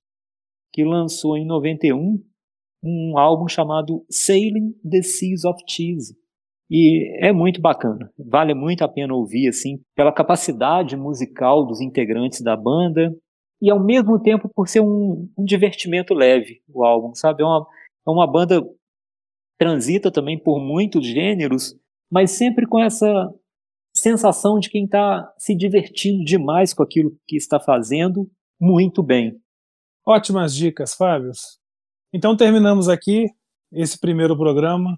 que lançou em noventa e um um álbum chamado Sailing the Seas of Cheese. E é muito bacana. Vale muito a pena ouvir, assim, pela capacidade musical dos integrantes da banda e, ao mesmo tempo, por ser um, um divertimento leve o álbum, sabe? É uma, é uma banda que transita também por muitos gêneros, mas sempre com essa sensação de quem está se divertindo demais com aquilo que está fazendo muito bem. Ótimas dicas, Fábio. Então terminamos aqui esse primeiro programa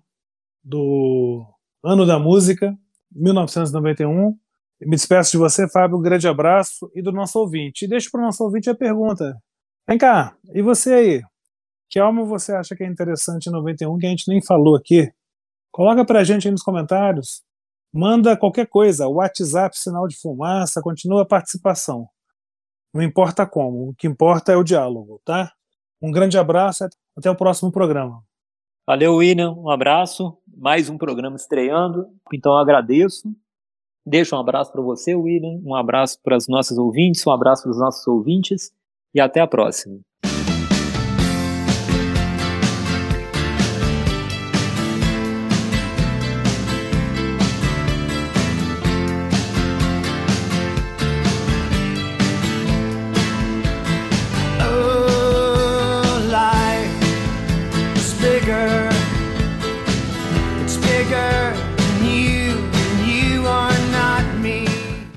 do Ano da Música, mil novecentos e noventa e um. Me despeço de você, Fábio, um grande abraço e do nosso ouvinte. E deixo para o nosso ouvinte a pergunta. Vem cá, e você aí? Que álbum você acha que é interessante em noventa e um que a gente nem falou aqui? Coloca para a gente aí nos comentários. Manda qualquer coisa, WhatsApp, sinal de fumaça, continua a participação. Não importa como, o que importa é o diálogo, tá? Um grande abraço e até o próximo programa. Valeu, William. Um abraço. Mais um programa estreando. Então eu agradeço. Deixo um abraço para você, William. Um abraço para os nossos ouvintes. Um abraço para os nossos ouvintes. E até a próxima.